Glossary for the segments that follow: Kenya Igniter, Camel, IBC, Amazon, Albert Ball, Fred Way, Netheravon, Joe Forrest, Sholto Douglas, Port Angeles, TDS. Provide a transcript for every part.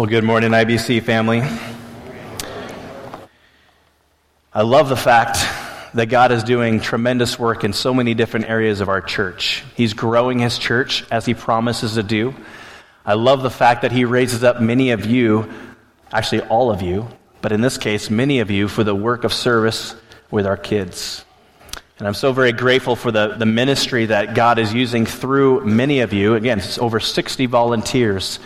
Well, good morning, IBC family. I love the fact that God is doing tremendous work in so many different areas of our church. He's growing his church as he promises to do. I love the fact that he raises up many of you, actually all of you, but in this case, many of you, for the work of service with our kids. And I'm so very grateful for the ministry that God is using through many of you. Again, it's over 60 volunteers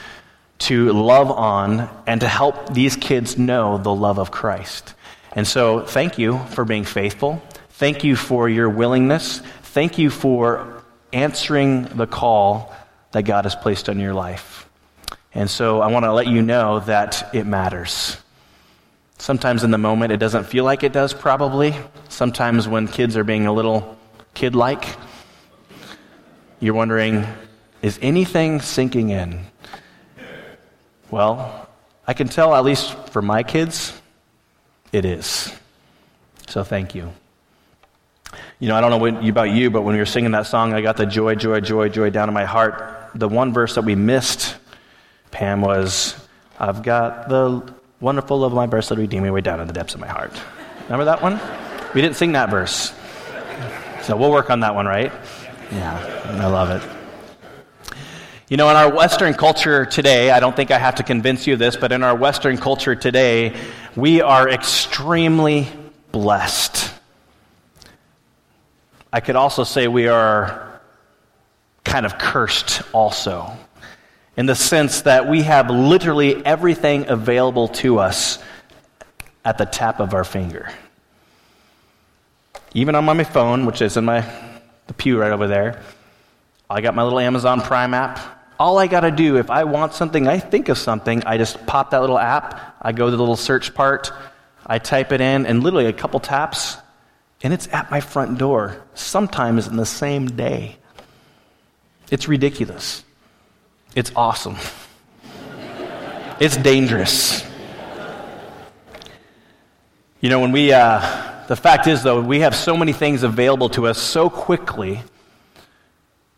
to love on and to help these kids know the love of Christ. And so thank you for being faithful. Thank you for your willingness. Thank you for answering the call that God has placed on your life. And so I want to let you know that it matters. Sometimes in the moment it doesn't feel like it does, probably. Sometimes when kids are being a little kid-like, you're wondering, is anything sinking in? Well, I can tell, at least for my kids, it is. So thank you. You know, I don't know about you, but when we were singing that song, I got the joy, joy, joy, joy down in my heart. The one verse that we missed, Pam, was, I've got the wonderful love of my verse that redeemed me way down in the depths of my heart. Remember that one? We didn't sing that verse. So we'll work on that one, right? Yeah, I love it. You know, in our Western culture today, I don't think I have to convince you of this, but in our Western culture today, we are extremely blessed. I could also say we are kind of cursed also, in the sense that we have literally everything available to us at the tap of our finger. Even on my phone, which is in the pew right over there, I got my little Amazon Prime app. All I got to do, if I want something, I think of something, I just pop that little app, I go to the little search part, I type it in, and literally a couple taps, and it's at my front door, sometimes in the same day. It's ridiculous. It's awesome. It's dangerous. You know, when we, the fact is, though, we have so many things available to us so quickly.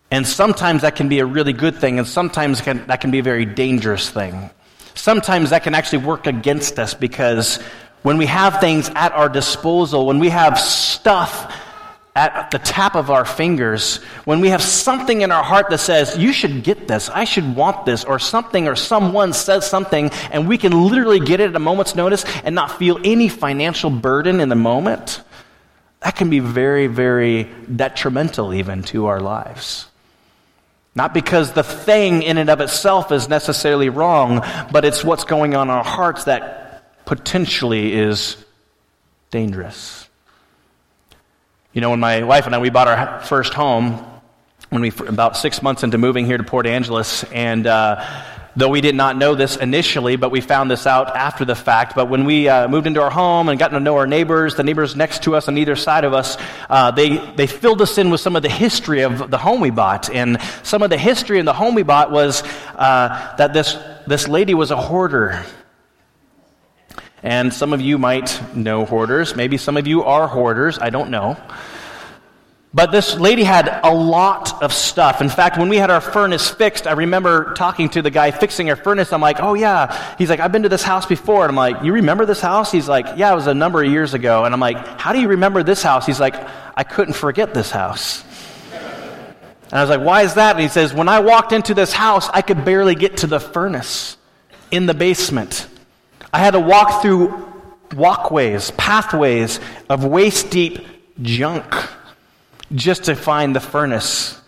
And sometimes that can be a really good thing, and sometimes that can be a very dangerous thing. Sometimes that can actually work against us, because when we have things at our disposal, when we have stuff at the tap of our fingers, when we have something in our heart that says, you should get this, I should want this, or something, or someone says something, and we can literally get it at a moment's notice and not feel any financial burden in the moment, that can be very, very detrimental even to our lives. Not because the thing in and of itself is necessarily wrong, but it's what's going on in our hearts that potentially is dangerous. You know, when my wife and I, we bought our first home, when we about 6 months into moving here to Port Angeles, and though we did not know this initially, but we found this out after the fact. But when we moved into our home and got to know our neighbors, the neighbors next to us on either side of us, they filled us in with some of the history of the home we bought. And some of the history in the home we bought was that this lady was a hoarder. And some of you might know hoarders. Maybe some of you are hoarders. I don't know. But this lady had a lot of stuff. In fact, when we had our furnace fixed, I remember talking to the guy fixing our furnace. I'm like, oh, yeah. He's like, I've been to this house before. And I'm like, you remember this house? He's like, yeah, it was a number of years ago. And I'm like, how do you remember this house? He's like, I couldn't forget this house. And I was like, why is that? And he says, when I walked into this house, I could barely get to the furnace in the basement. I had to walk through walkways, pathways of waist-deep junk just to find the furnace.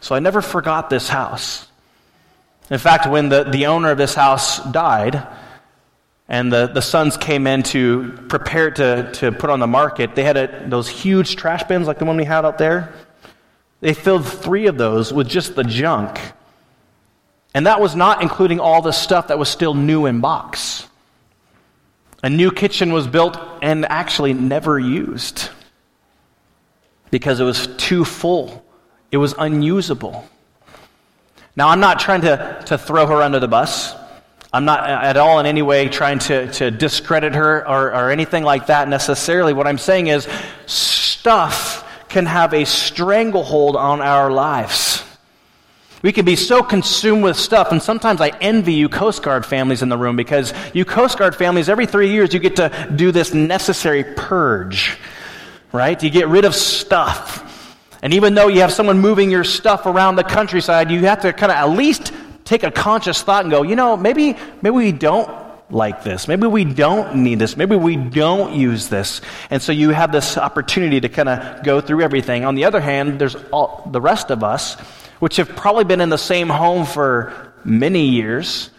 So I never forgot this house. In fact, when the owner of this house died and the sons came in to prepare to put on the market, they had those huge trash bins like the one we had out there. They filled 3 of those with just the junk. And that was not including all the stuff that was still new in box. A new kitchen was built and actually never used, because it was too full. It was unusable. Now, I'm not trying to throw her under the bus. I'm not at all in any way trying to discredit her or anything like that necessarily. What I'm saying is stuff can have a stranglehold on our lives. We can be so consumed with stuff, and sometimes I envy you Coast Guard families in the room, because you Coast Guard families, every 3 years you get to do this necessary purge, right? You get rid of stuff. And even though you have someone moving your stuff around the countryside, you have to kind of at least take a conscious thought and go, you know, maybe we don't like this. Maybe we don't need this. Maybe we don't use this. And so you have this opportunity to kind of go through everything. On the other hand, there's all the rest of us, which have probably been in the same home for many years.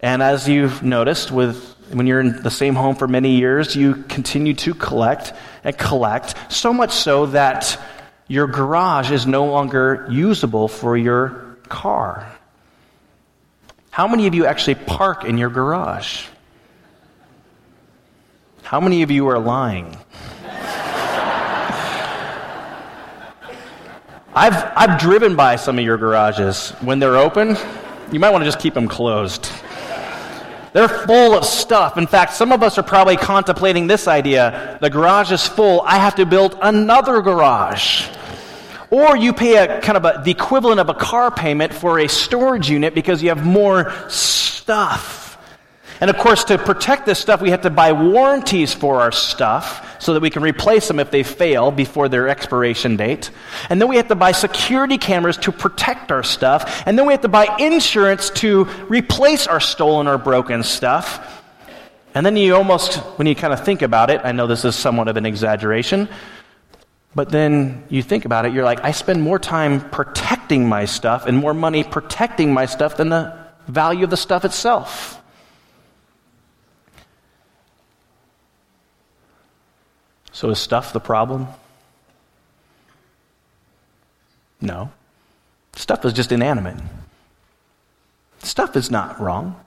And as you've noticed, when you're in the same home for many years, you continue to collect and collect, so much so that your garage is no longer usable for your car. How many of you actually park in your garage? How many of you are lying? I've driven by some of your garages. When they're open, you might want to just keep them closed. They're full of stuff. In fact, some of us are probably contemplating this idea. The garage is full. I have to build another garage. Or you pay the equivalent of a car payment for a storage unit because you have more stuff. And of course, to protect this stuff, we have to buy warranties for our stuff so that we can replace them if they fail before their expiration date. And then we have to buy security cameras to protect our stuff. And then we have to buy insurance to replace our stolen or broken stuff. And then you almost, when you kind of think about it, I know this is somewhat of an exaggeration, but then you think about it, you're like, I spend more time protecting my stuff and more money protecting my stuff than the value of the stuff itself. So is stuff the problem? No. Stuff is just inanimate. Stuff is not wrong.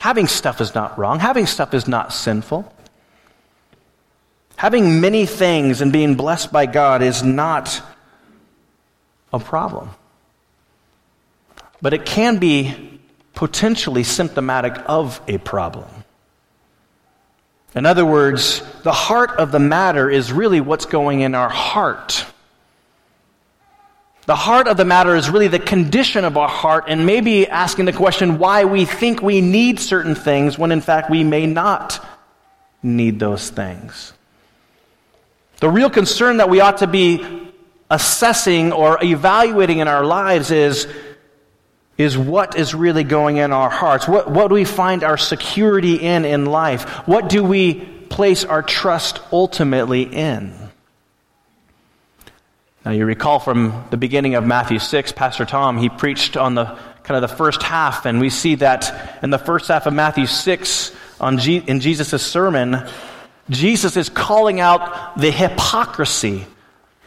Having stuff is not wrong. Having stuff is not sinful. Having many things and being blessed by God is not a problem. But it can be potentially symptomatic of a problem. In other words, the heart of the matter is really what's going in our heart. The heart of the matter is really the condition of our heart, and maybe asking the question why we think we need certain things when in fact we may not need those things. The real concern that we ought to be assessing or evaluating in our lives is what is really going in our hearts. What do we find our security in life? What do we place our trust ultimately in? Now you recall from the beginning of Matthew 6, Pastor Tom, he preached on the kind of the first half, and we see that in the first half of Matthew 6 in Jesus' sermon, Jesus is calling out the hypocrisy.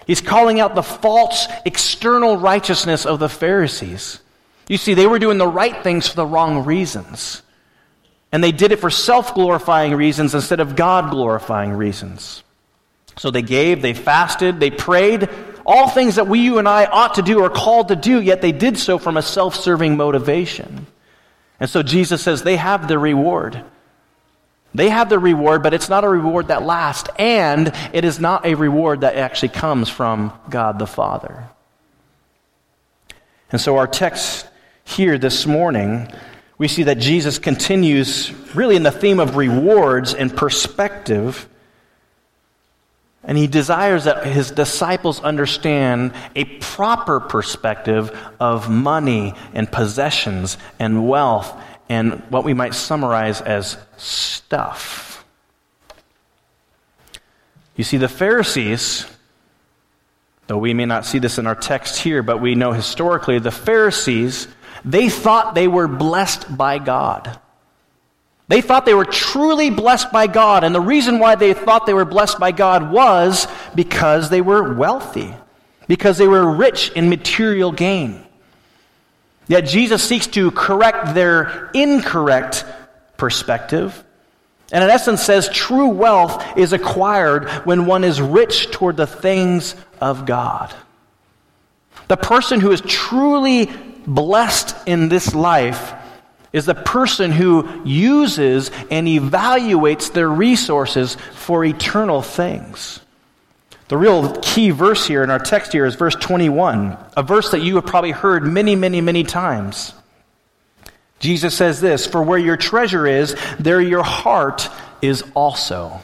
He's calling out the false external righteousness of the Pharisees. You see, they were doing the right things for the wrong reasons. And they did it for self-glorifying reasons instead of God-glorifying reasons. So they gave, they fasted, they prayed, all things that we, you and I ought to do or called to do, yet they did so from a self-serving motivation. And so Jesus says they have the reward. They have the reward, but it's not a reward that lasts, and it is not a reward that actually comes from God the Father. And so our text here this morning, we see that Jesus continues really in the theme of rewards and perspective, and he desires that his disciples understand a proper perspective of money and possessions and wealth and what we might summarize as stuff. You see, the Pharisees, though we may not see this in our text here, but we know historically the Pharisees, they thought they were blessed by God. They thought they were truly blessed by God, and the reason why they thought they were blessed by God was because they were wealthy, because they were rich in material gain. Yet Jesus seeks to correct their incorrect perspective, and in essence says true wealth is acquired when one is rich toward the things of God. The person who is truly blessed in this life is the person who uses and evaluates their resources for eternal things. The real key verse here in our text here is verse 21, a verse that you have probably heard many, many, many times. Jesus says this, "For where your treasure is, there your heart is also."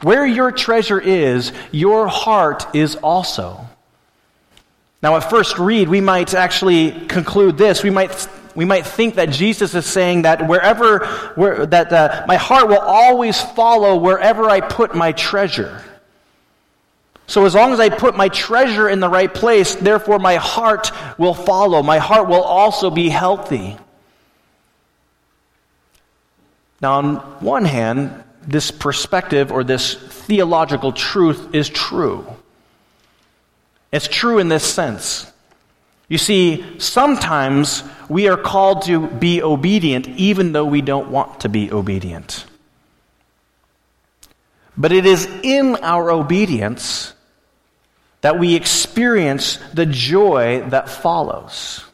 Where your treasure is, your heart is also. Now, at first read, we might actually conclude this. We might think that Jesus is saying that my heart will always follow wherever I put my treasure. So as long as I put my treasure in the right place, therefore my heart will follow. My heart will also be healthy. Now, on one hand, this perspective or this theological truth is true. It's true in this sense. You see, sometimes we are called to be obedient even though we don't want to be obedient. But it is in our obedience that we experience the joy that follows.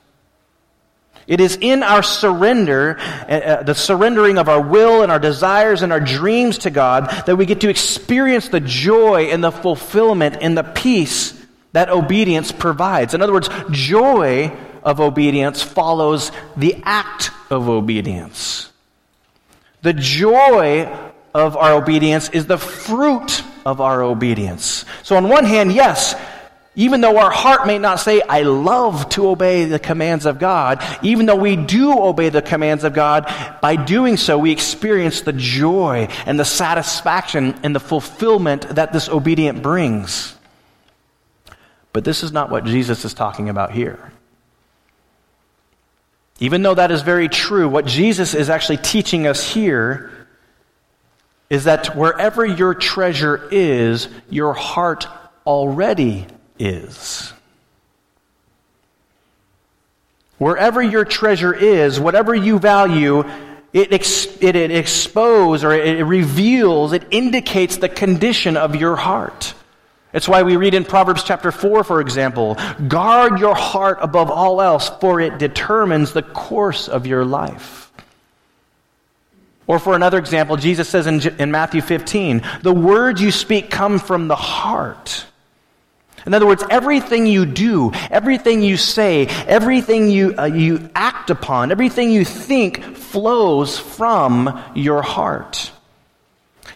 It is in our surrender, the surrendering of our will and our desires and our dreams to God, that we get to experience the joy and the fulfillment and the peace that obedience provides. In other words, joy of obedience follows the act of obedience. The joy of our obedience is the fruit of our obedience. So on one hand, yes, even though our heart may not say, I love to obey the commands of God, even though we do obey the commands of God, by doing so we experience the joy and the satisfaction and the fulfillment that this obedience brings. But this is not what Jesus is talking about here. Even though that is very true, what Jesus is actually teaching us here is that wherever your treasure is, your heart already is. Wherever your treasure is, whatever you value, it exposes or it reveals, it indicates the condition of your heart. It's why we read in Proverbs chapter 4, for example, guard your heart above all else, for it determines the course of your life. Or for another example, Jesus says in Matthew 15, the words you speak come from the heart. In other words, everything you do, everything you say, everything you act upon, everything you think flows from your heart.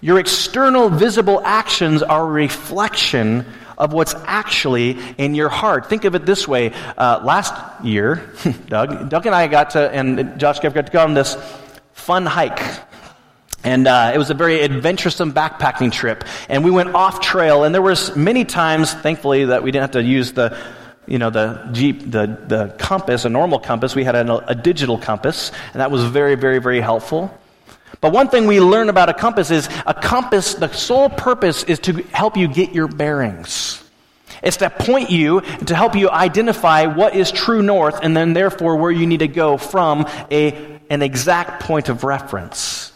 Your external visible actions are a reflection of what's actually in your heart. Think of it this way. Last year, Doug and I and Josh got to go on this fun hike. And it was a very adventuresome backpacking trip. And we went off trail, and there was many times, thankfully, that we didn't have to use the Jeep, the compass, a normal compass. We had a digital compass, and that was very, very, very helpful. But one thing we learn about a compass is the sole purpose is to help you get your bearings. It's to point you, to help you identify what is true north and then therefore where you need to go from an exact point of reference.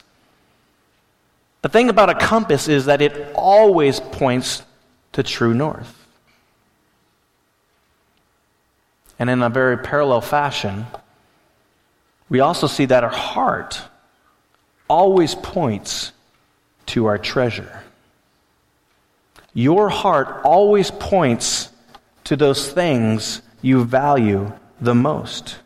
The thing about a compass is that it always points to true north. And in a very parallel fashion, we also see that our heart always points to our treasure. Your heart always points to those things you value the most.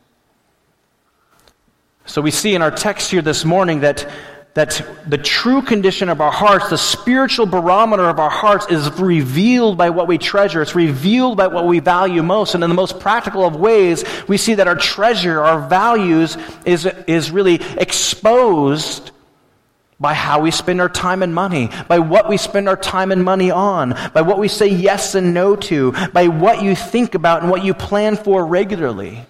So we see in our text here this morning that the true condition of our hearts, the spiritual barometer of our hearts, is revealed by what we treasure. It's revealed by what we value most. And in the most practical of ways, we see that our treasure, our values, is really exposed by how we spend our time and money, by what we spend our time and money on, by what we say yes and no to, by what you think about and what you plan for regularly.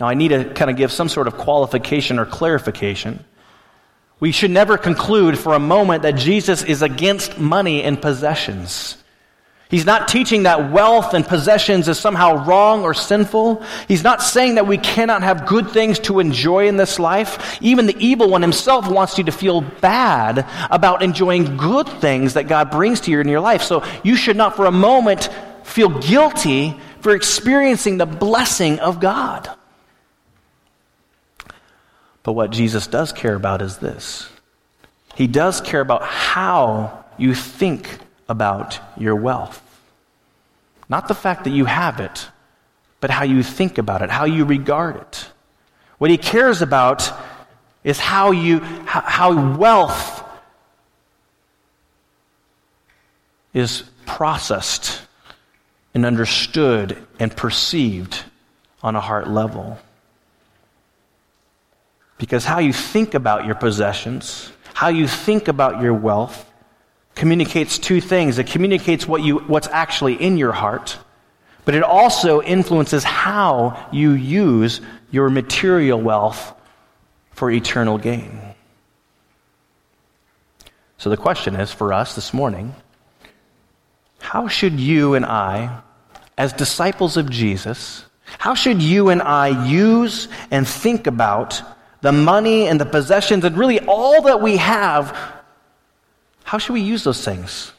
Now, I need to kind of give some sort of qualification or clarification. We should never conclude for a moment that Jesus is against money and possessions. He's not teaching that wealth and possessions is somehow wrong or sinful. He's not saying that we cannot have good things to enjoy in this life. Even the evil one himself wants you to feel bad about enjoying good things that God brings to you in your life. So you should not for a moment feel guilty for experiencing the blessing of God. But what Jesus does care about is this. He does care about how you think about your wealth. Not the fact that you have it, but how you think about it, how you regard it. What he cares about is how wealth is processed and understood and perceived on a heart level. Because how you think about your possessions, how you think about your wealth, communicates two things. It communicates what's actually in your heart, but it also influences how you use your material wealth for eternal gain. So the question is for us this morning, how should you and I, as disciples of Jesus, how should you and I use and think about the money and the possessions and really all that we have? How should we use those things?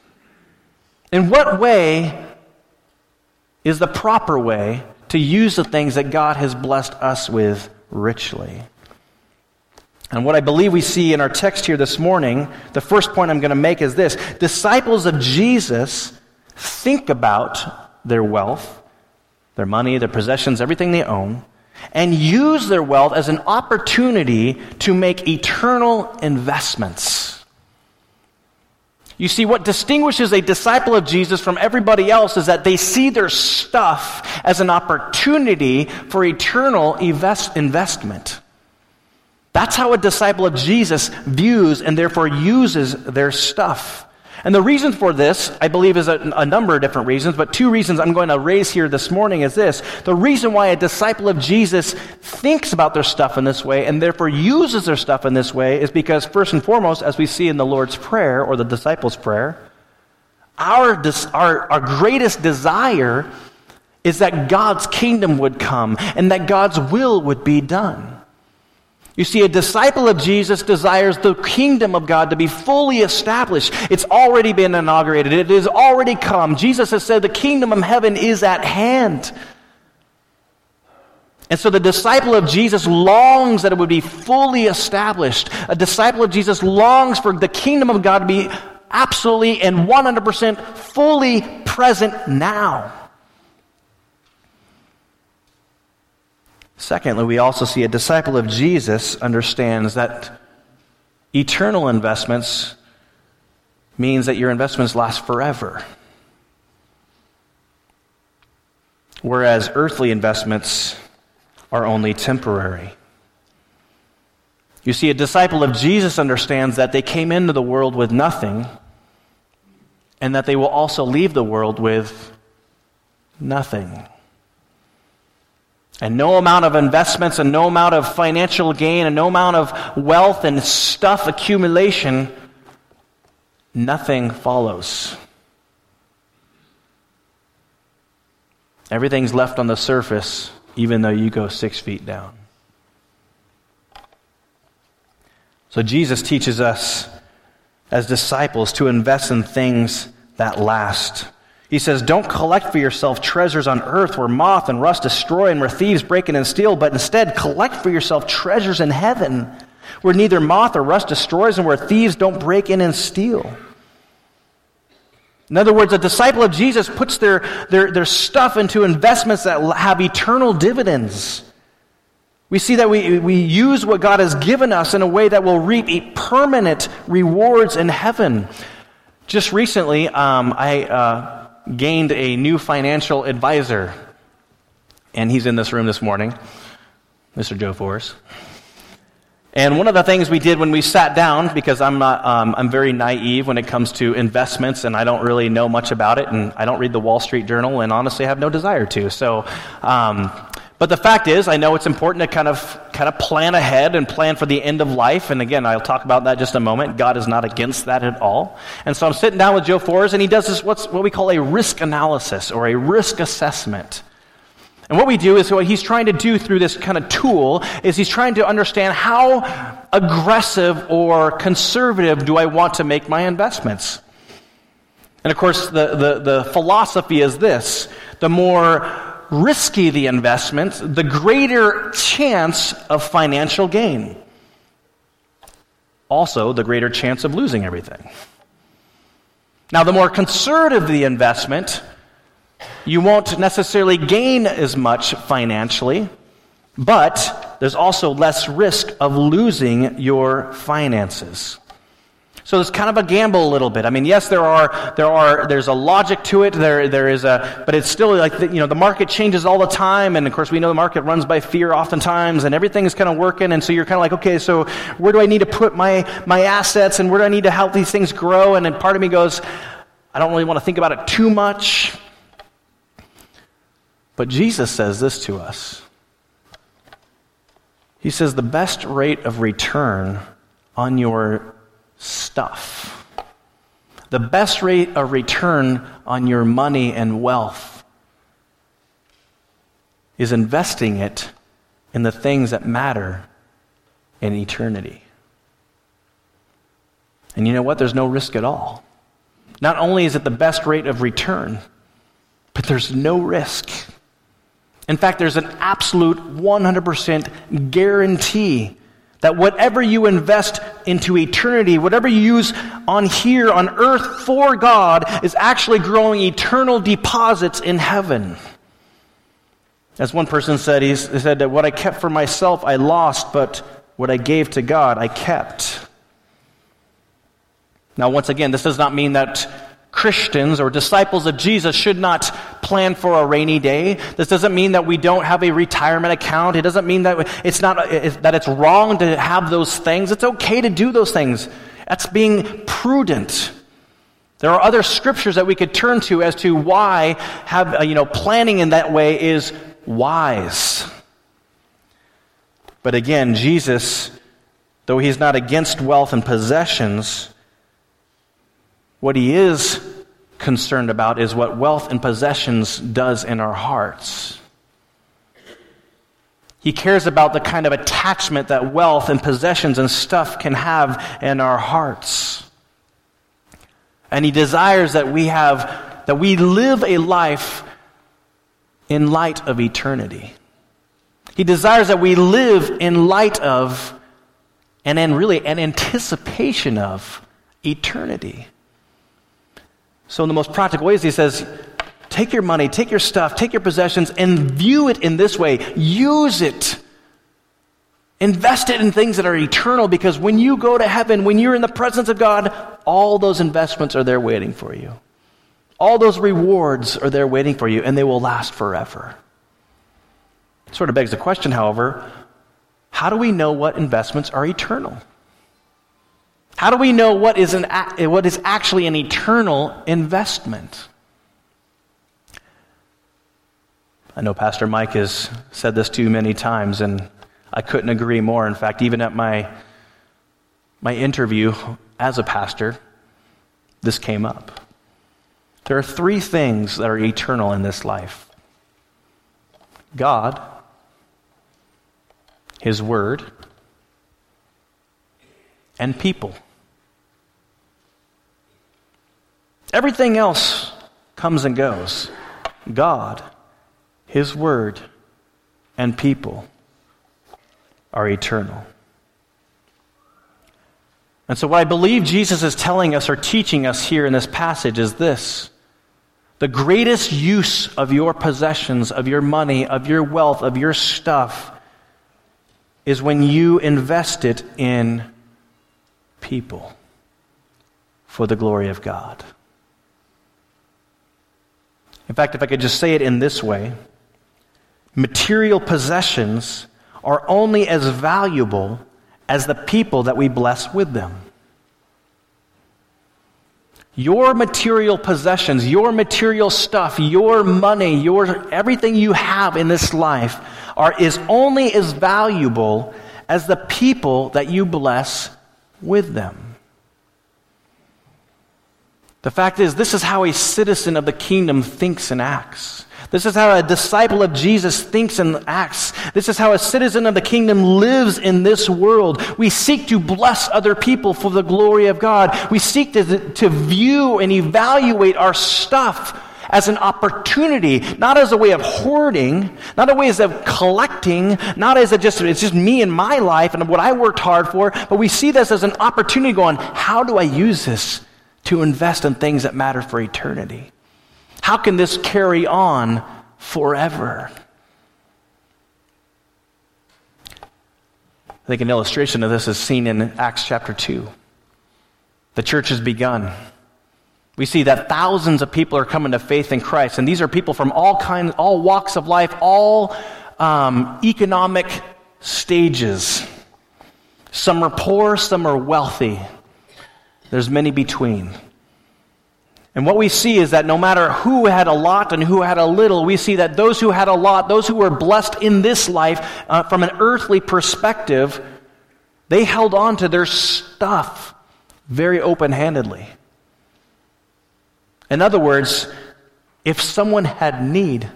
In what way is the proper way to use the things that God has blessed us with richly? And what I believe we see in our text here this morning, the first point I'm going to make is this: disciples of Jesus think about their wealth, their money, their possessions, everything they own, and use their wealth as an opportunity to make eternal investments. You see, what distinguishes a disciple of Jesus from everybody else is that they see their stuff as an opportunity for eternal investment. That's how a disciple of Jesus views and therefore uses their stuff. And the reason for this, I believe, is a number of different reasons, but two reasons I'm going to raise here this morning is this. The reason why a disciple of Jesus thinks about their stuff in this way and therefore uses their stuff in this way is because, first and foremost, as we see in the Lord's Prayer or the disciples' prayer, our greatest desire is that God's kingdom would come and that God's will would be done. You see, a disciple of Jesus desires the kingdom of God to be fully established. It's already been inaugurated. It has already come. Jesus has said the kingdom of heaven is at hand. And so the disciple of Jesus longs that it would be fully established. A disciple of Jesus longs for the kingdom of God to be absolutely and 100% fully present now. Secondly, we also see a disciple of Jesus understands that eternal investments means that your investments last forever, whereas earthly investments are only temporary. You see, a disciple of Jesus understands that they came into the world with nothing and that they will also leave the world with nothing. And no amount of investments and no amount of financial gain and no amount of wealth and stuff accumulation, nothing follows. Everything's left on the surface, even though you go 6 feet down. So Jesus teaches us as disciples to invest in things that last. He says, don't collect for yourself treasures on earth where moth and rust destroy and where thieves break in and steal, but instead collect for yourself treasures in heaven where neither moth or rust destroys and where thieves don't break in and steal. In other words, a disciple of Jesus puts their stuff into investments that have eternal dividends. We see that we use what God has given us in a way that will reap permanent rewards in heaven. Just recently, I gained a new financial advisor, and he's in this room this morning, Mr. Joe Forrest. And one of the things we did when we sat down, because I'm very naive when it comes to investments, and I don't really know much about it, and I don't read the Wall Street Journal, and honestly, I have no desire to. So, but the fact is, I know it's important to kind of plan ahead and plan for the end of life. And again, I'll talk about that in just a moment. God is not against that at all. And so I'm sitting down with Joe Forrest, and he does this what we call a risk analysis or a risk assessment. And what we do is what he's trying to do through this kind of tool is he's trying to understand how aggressive or conservative do I want to make my investments. And of course, the philosophy is this: the more risky the investment, the greater chance of financial gain. Also, the greater chance of losing everything. Now, the more conservative the investment, you won't necessarily gain as much financially, but there's also less risk of losing your finances. So it's kind of a gamble a little bit. I mean, yes, there's a logic to it. But it's still like, the market changes all the time. And of course, we know the market runs by fear oftentimes, and everything is kind of working. And so you're kind of like, okay, so where do I need to put my assets, and where do I need to help these things grow? And then part of me goes, I don't really want to think about it too much. But Jesus says this to us. He says the best rate of return on your stuff, the best rate of return on your money and wealth, is investing it in the things that matter in eternity. And you know what? There's no risk at all. Not only is it the best rate of return, but there's no risk. In fact, there's an absolute 100% guarantee that whatever you invest into eternity, whatever you use on here, on earth for God, is actually growing eternal deposits in heaven. As one person said, he said that what I kept for myself, I lost, but what I gave to God, I kept. Now, once again, this does not mean that Christians or disciples of Jesus should not plan for a rainy day. This doesn't mean that we don't have a retirement account. It doesn't mean that it's wrong to have those things. It's okay to do those things. That's being prudent. There are other scriptures that we could turn to as to why planning in that way is wise. But again, Jesus, though he's not against wealth and possessions, what he is concerned about is what wealth and possessions does in our hearts. He cares about the kind of attachment that wealth and possessions and stuff can have in our hearts. And he desires that we live a life in light of eternity. He desires that we live in light of, and in really an anticipation of, eternity. So in the most practical ways, he says, take your money, take your stuff, take your possessions, and view it in this way. Use it. Invest it in things that are eternal, because when you go to heaven, when you're in the presence of God, all those investments are there waiting for you. All those rewards are there waiting for you, and they will last forever. It sort of begs the question, however, how do we know what investments are eternal? How do we know what is actually an eternal investment? I know Pastor Mike has said this too many times, and I couldn't agree more. In fact, even at my interview as a pastor, this came up. There are three things that are eternal in this life: God, His Word, and people. Everything else comes and goes. God, His Word, and people are eternal. And so what I believe Jesus is telling us or teaching us here in this passage is this: the greatest use of your possessions, of your money, of your wealth, of your stuff, is when you invest it in people for the glory of God. In fact, if I could just say it in this way, material possessions are only as valuable as the people that we bless with them. Your material possessions, your material stuff, your money, your everything you have in this life is only as valuable as the people that you bless with them. The fact is, this is how a citizen of the kingdom thinks and acts. This is how a disciple of Jesus thinks and acts. This is how a citizen of the kingdom lives in this world. We seek to bless other people for the glory of God. We seek to view and evaluate our stuff as an opportunity, not as a way of hoarding, not a way of collecting, not as it's just me and my life and what I worked hard for, but we see this as an opportunity going, how do I use this to invest in things that matter for eternity? How can this carry on forever? I think an illustration of this is seen in Acts chapter 2. The church has begun. We see that thousands of people are coming to faith in Christ, and these are people from all kinds, all walks of life, all economic stages. Some are poor, some are wealthy. There's many between. And what we see is that no matter who had a lot and who had a little, we see that those who had a lot, those who were blessed in this life, from an earthly perspective, they held on to their stuff very open-handedly. In other words, if someone had need,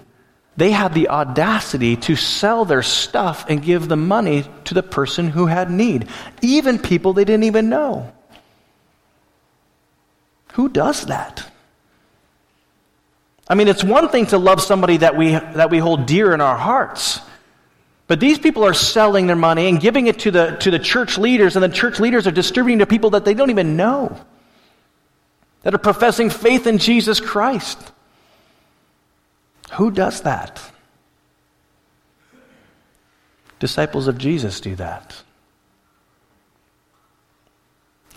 they had the audacity to sell their stuff and give the money to the person who had need, even people they didn't even know. Who does that? I mean, it's one thing to love somebody that we hold dear in our hearts, but these people are selling their money and giving it to the church leaders, and the church leaders are distributing to people that they don't even know, that are professing faith in Jesus Christ. Who does that? Disciples of Jesus do that.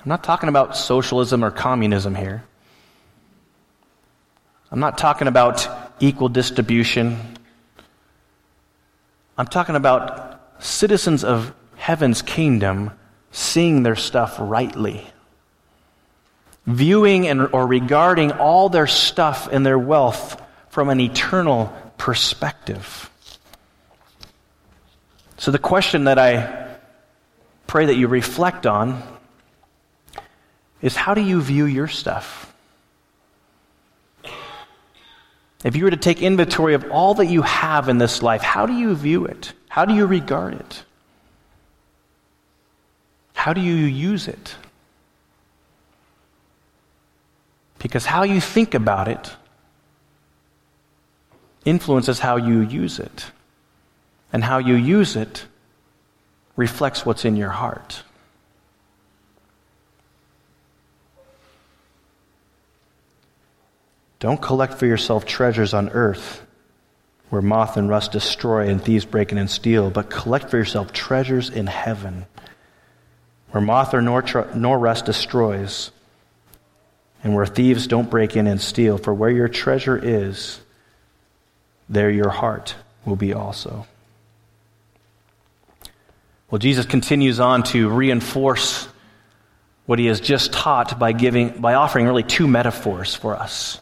I'm not talking about socialism or communism here. I'm not talking about equal distribution. I'm talking about citizens of heaven's kingdom seeing their stuff rightly, viewing or regarding all their stuff and their wealth from an eternal perspective. So the question that I pray that you reflect on is, how do you view your stuff? If you were to take inventory of all that you have in this life, how do you view it? How do you regard it? How do you use it? Because how you think about it influences how you use it, and how you use it reflects what's in your heart. Don't collect for yourself treasures on earth where moth and rust destroy and thieves break in and steal, but collect for yourself treasures in heaven where moth nor rust destroys and where thieves don't break in and steal. For where your treasure is, there your heart will be also. Well, Jesus continues on to reinforce what he has just taught by offering really two metaphors for us.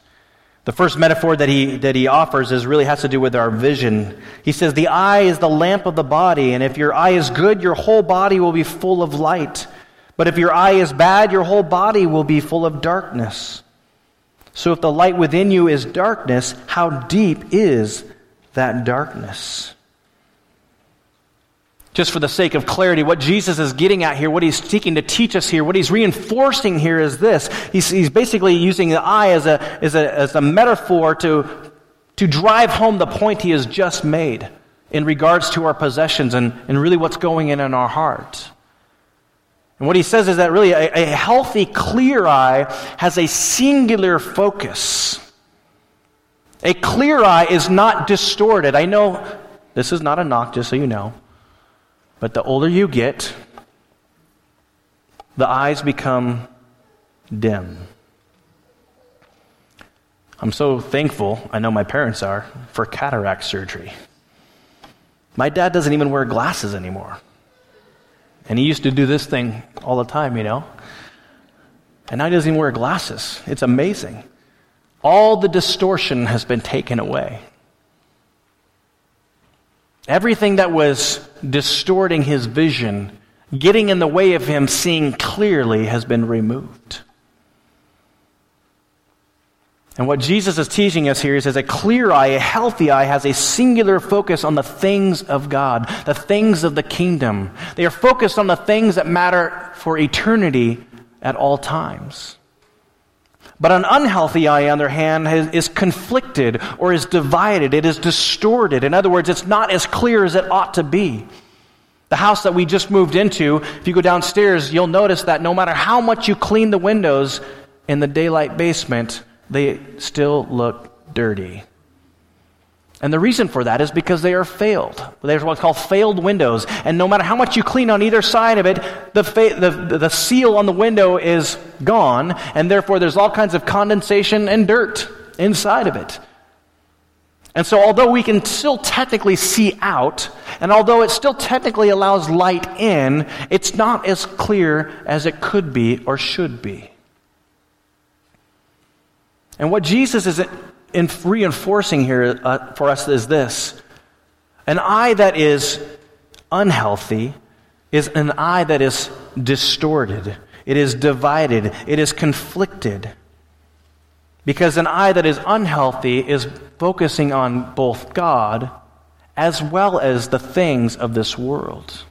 The first metaphor that he offers has to do with our vision. He says, the eye is the lamp of the body, and if your eye is good, your whole body will be full of light. But if your eye is bad, your whole body will be full of darkness. So if the light within you is darkness, how deep is that darkness? Just for the sake of clarity, what Jesus is getting at here, what he's seeking to teach us here, what he's reinforcing here is this. He's basically using the eye as a metaphor to drive home the point he has just made in regards to our possessions and really what's going in our heart. And what he says is that really a healthy, clear eye has a singular focus. A clear eye is not distorted. I know this is not a knock, just so you know, but the older you get, the eyes become dim. I'm so thankful, I know my parents are, for cataract surgery. My dad doesn't even wear glasses anymore. And he used to do this thing all the time, you know. And now he doesn't even wear glasses. It's amazing. All the distortion has been taken away. Everything that was distorting his vision, getting in the way of him seeing clearly, has been removed. And what Jesus is teaching us here is a clear eye, a healthy eye, has a singular focus on the things of God, the things of the kingdom. They are focused on the things that matter for eternity at all times. But an unhealthy eye, on the other hand, is conflicted or is divided. It is distorted. In other words, it's not as clear as it ought to be. The house that we just moved into, if you go downstairs, you'll notice that no matter how much you clean the windows, in the daylight basement, they still look dirty. And the reason for that is because they are failed. There's what's called failed windows. And no matter how much you clean on either side of it, the seal on the window is gone, and therefore there's all kinds of condensation and dirt inside of it. And so although we can still technically see out, and although it still technically allows light in, it's not as clear as it could be or should be. And what Jesus is reinforcing here for us is this. An eye that is unhealthy is an eye that is distorted. It is divided. It is conflicted. Because an eye that is unhealthy is focusing on both God as well as the things of this world.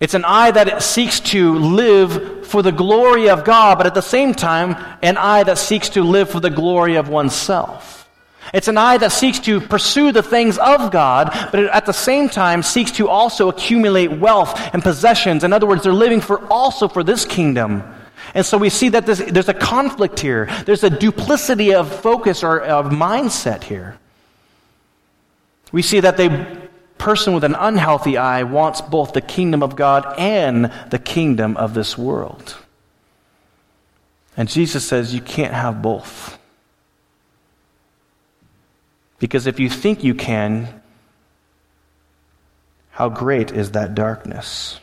It's an eye that seeks to live for the glory of God, but at the same time, an eye that seeks to live for the glory of oneself. It's an eye that seeks to pursue the things of God, but at the same time seeks to also accumulate wealth and possessions. In other words, they're living also for this kingdom. And so we see that there's a conflict here. There's a duplicity of focus or of mindset here. We see that person with an unhealthy eye wants both the kingdom of God and the kingdom of this world. And Jesus says you can't have both. Because if you think you can, how great is that darkness?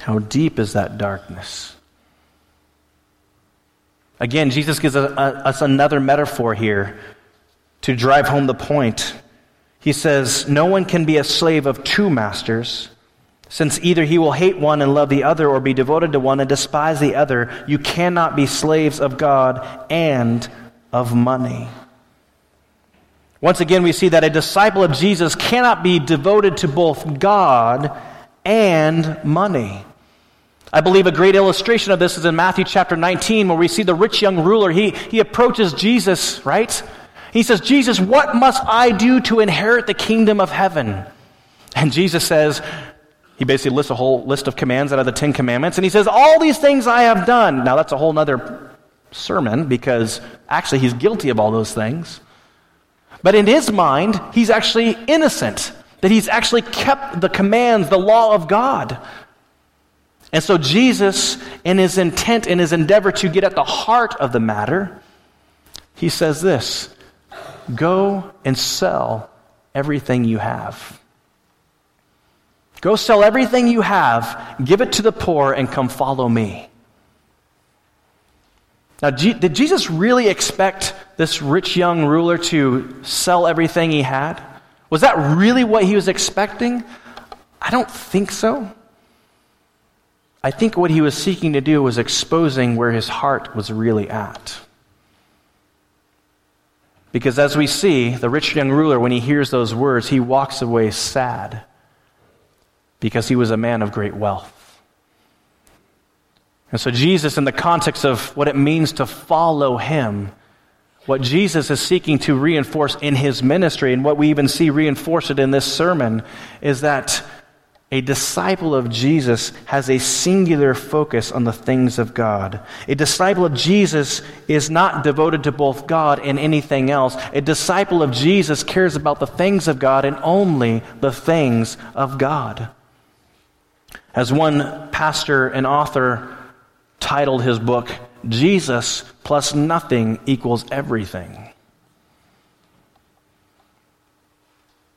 How deep is that darkness? Again, Jesus gives us another metaphor here to drive home the point. He says, no one can be a slave of two masters, since either he will hate one and love the other, or be devoted to one and despise the other. You cannot be slaves of God and of money. Once again, we see that a disciple of Jesus cannot be devoted to both God and money. I believe a great illustration of this is in Matthew chapter 19, where we see the rich young ruler. He approaches Jesus, right? He says, Jesus, what must I do to inherit the kingdom of heaven? And Jesus says, he basically lists a whole list of commands out of the Ten Commandments, and he says, all these things I have done. Now that's a whole other sermon, because actually he's guilty of all those things. But in his mind, he's actually innocent, that he's actually kept the commands, the law of God. And so Jesus, in his intent, in his endeavor to get at the heart of the matter, he says this, go and sell everything you have. Go sell everything you have, give it to the poor, and come follow me. Now, did Jesus really expect this rich young ruler to sell everything he had? Was that really what he was expecting? I don't think so. I think what he was seeking to do was exposing where his heart was really at. Because as we see, the rich young ruler, when he hears those words, he walks away sad because he was a man of great wealth. And so Jesus, in the context of what it means to follow him, what Jesus is seeking to reinforce in his ministry, and what we even see reinforced in this sermon, is that a disciple of Jesus has a singular focus on the things of God. A disciple of Jesus is not devoted to both God and anything else. A disciple of Jesus cares about the things of God and only the things of God. As one pastor and author titled his book, Jesus plus nothing equals everything.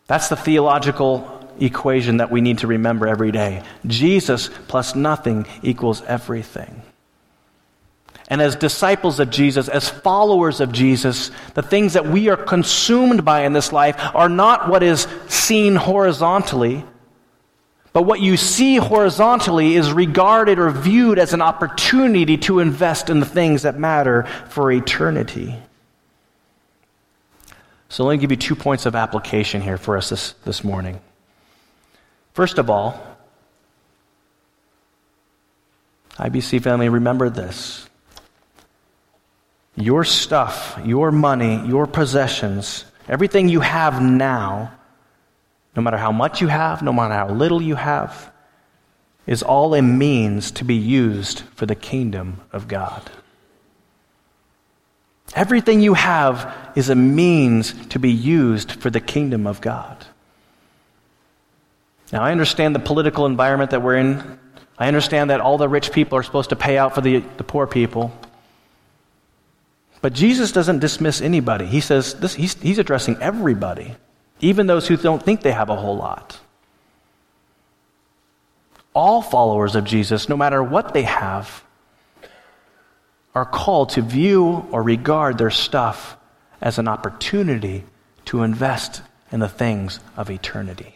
That's the theological equation that we need to remember every day. Jesus plus nothing equals everything. And as disciples of Jesus, as followers of Jesus, the things that we are consumed by in this life are not what is seen horizontally, but what you see horizontally is regarded or viewed as an opportunity to invest in the things that matter for eternity. So let me give you 2 points of application here for us this morning. First of all, IBC family, remember this. Your stuff, your money, your possessions, everything you have now, no matter how much you have, no matter how little you have, is all a means to be used for the kingdom of God. Everything you have is a means to be used for the kingdom of God. Now, I understand the political environment that we're in. I understand that all the rich people are supposed to pay out for the poor people. But Jesus doesn't dismiss anybody. He says this, he's addressing everybody, even those who don't think they have a whole lot. All followers of Jesus, no matter what they have, are called to view or regard their stuff as an opportunity to invest in the things of eternity.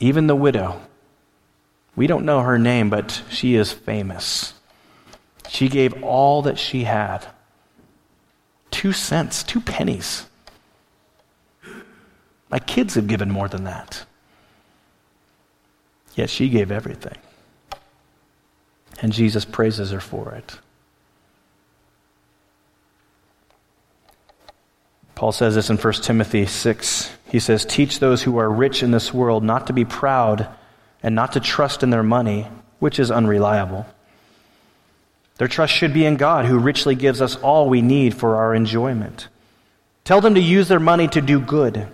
Even the widow, we don't know her name, but she is famous. She gave all that she had. 2 cents, 2 pennies. My kids have given more than that. Yet she gave everything. And Jesus praises her for it. Paul says this in 1 Timothy 6. He says, teach those who are rich in this world not to be proud and not to trust in their money, which is unreliable. Their trust should be in God, who richly gives us all we need for our enjoyment. Tell them to use their money to do good,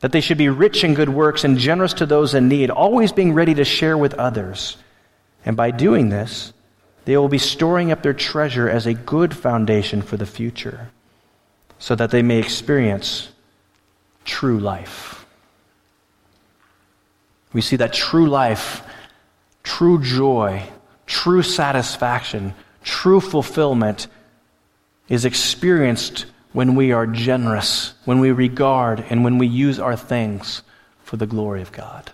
that they should be rich in good works and generous to those in need, always being ready to share with others. And by doing this, they will be storing up their treasure as a good foundation for the future, so that they may experience true life. We see that true life, true joy, true satisfaction, true fulfillment is experienced when we are generous, when we regard, and when we use our things for the glory of God.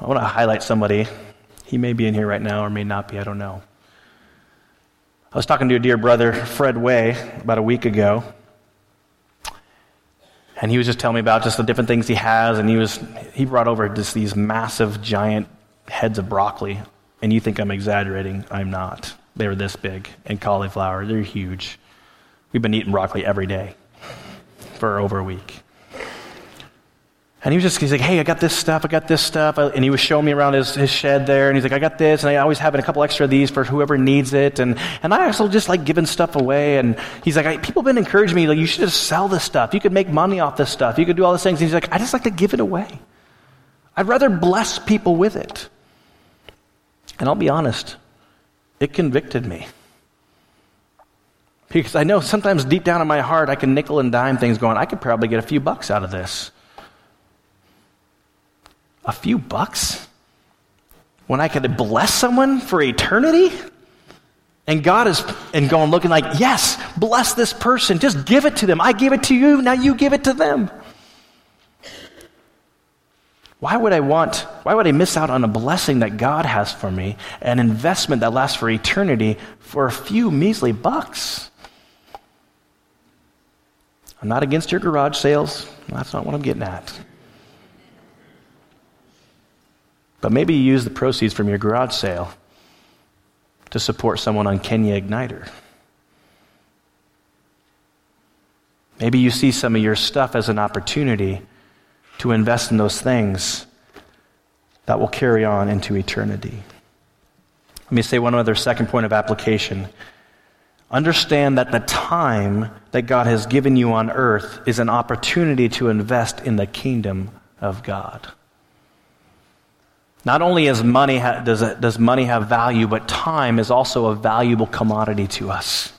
I want to highlight somebody. He may be in here right now or may not be, I don't know. I was talking to a dear brother, Fred Way, about a week ago, and he was just telling me about just the different things he has, and he brought over just these massive, giant heads of broccoli, and you think I'm exaggerating. I'm not. They were this big, and cauliflower. They're huge. We've been eating broccoli every day for over a week. And he's like, hey, I got this stuff. And he was showing me around his shed there. And he's like, I got this. And I always have a couple extra of these for whoever needs it. And I also just like giving stuff away. And he's like, people have been encouraging me, like, you should just sell this stuff. You could make money off this stuff. You could do all these things. And he's like, I just like to give it away. I'd rather bless people with it. And I'll be honest, it convicted me. Because I know sometimes deep down in my heart, I can nickel and dime things going, I could probably get a few bucks out of this. A few bucks? When I could bless someone for eternity? And God is looking like, yes, bless this person. Just give it to them. I gave it to you. Now you give it to them. Why would I miss out on a blessing that God has for me, an investment that lasts for eternity for a few measly bucks? I'm not against your garage sales. That's not what I'm getting at. But maybe you use the proceeds from your garage sale to support someone on Kenya Igniter. Maybe you see some of your stuff as an opportunity to invest in those things that will carry on into eternity. Let me say one other second point of application. Understand that the time that God has given you on earth is an opportunity to invest in the kingdom of God. Not only is does money have value, but time is also a valuable commodity to us.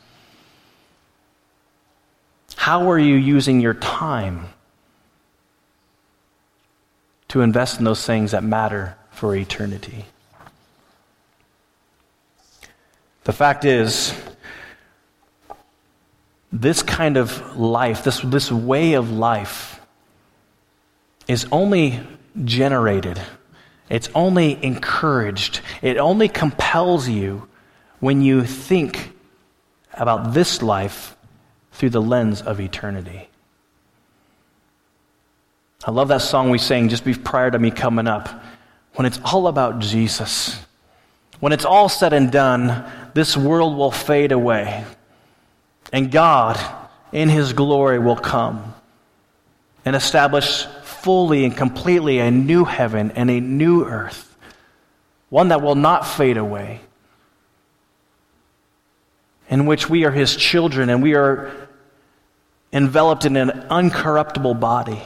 How are you using your time to invest in those things that matter for eternity? The fact is, this kind of life, this way of life, is only generated. It's only encouraged. It only compels you when you think about this life through the lens of eternity. I love that song we sang just prior to me coming up. When it's all about Jesus, when it's all said and done, this world will fade away, and God in his glory will come and establish fully and completely a new heaven and a new earth, one that will not fade away, in which we are his children and we are enveloped in an uncorruptible body,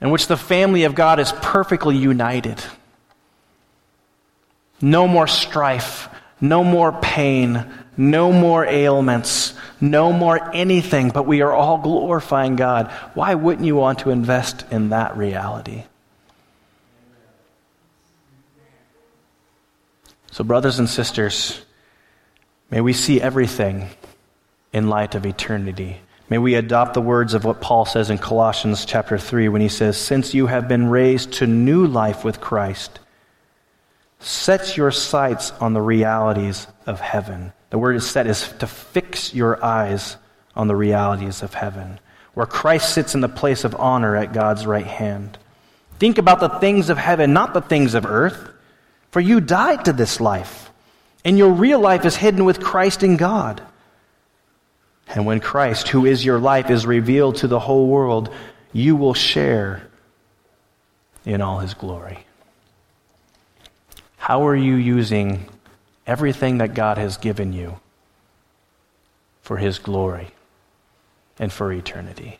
in which the family of God is perfectly united. No more strife, no more pain, no more ailments, no more anything, but we are all glorifying God. Why wouldn't you want to invest in that reality? So, brothers and sisters, may we see everything in light of eternity. May we adopt the words of what Paul says in Colossians chapter 3 when he says, "Since you have been raised to new life with Christ, set your sights on the realities of heaven." The word is set is to fix your eyes on the realities of heaven, where Christ sits in the place of honor at God's right hand. Think about the things of heaven, not the things of earth, for you died to this life, and your real life is hidden with Christ in God. And when Christ, who is your life, is revealed to the whole world, you will share in all his glory. How are you using everything that God has given you for his glory and for eternity?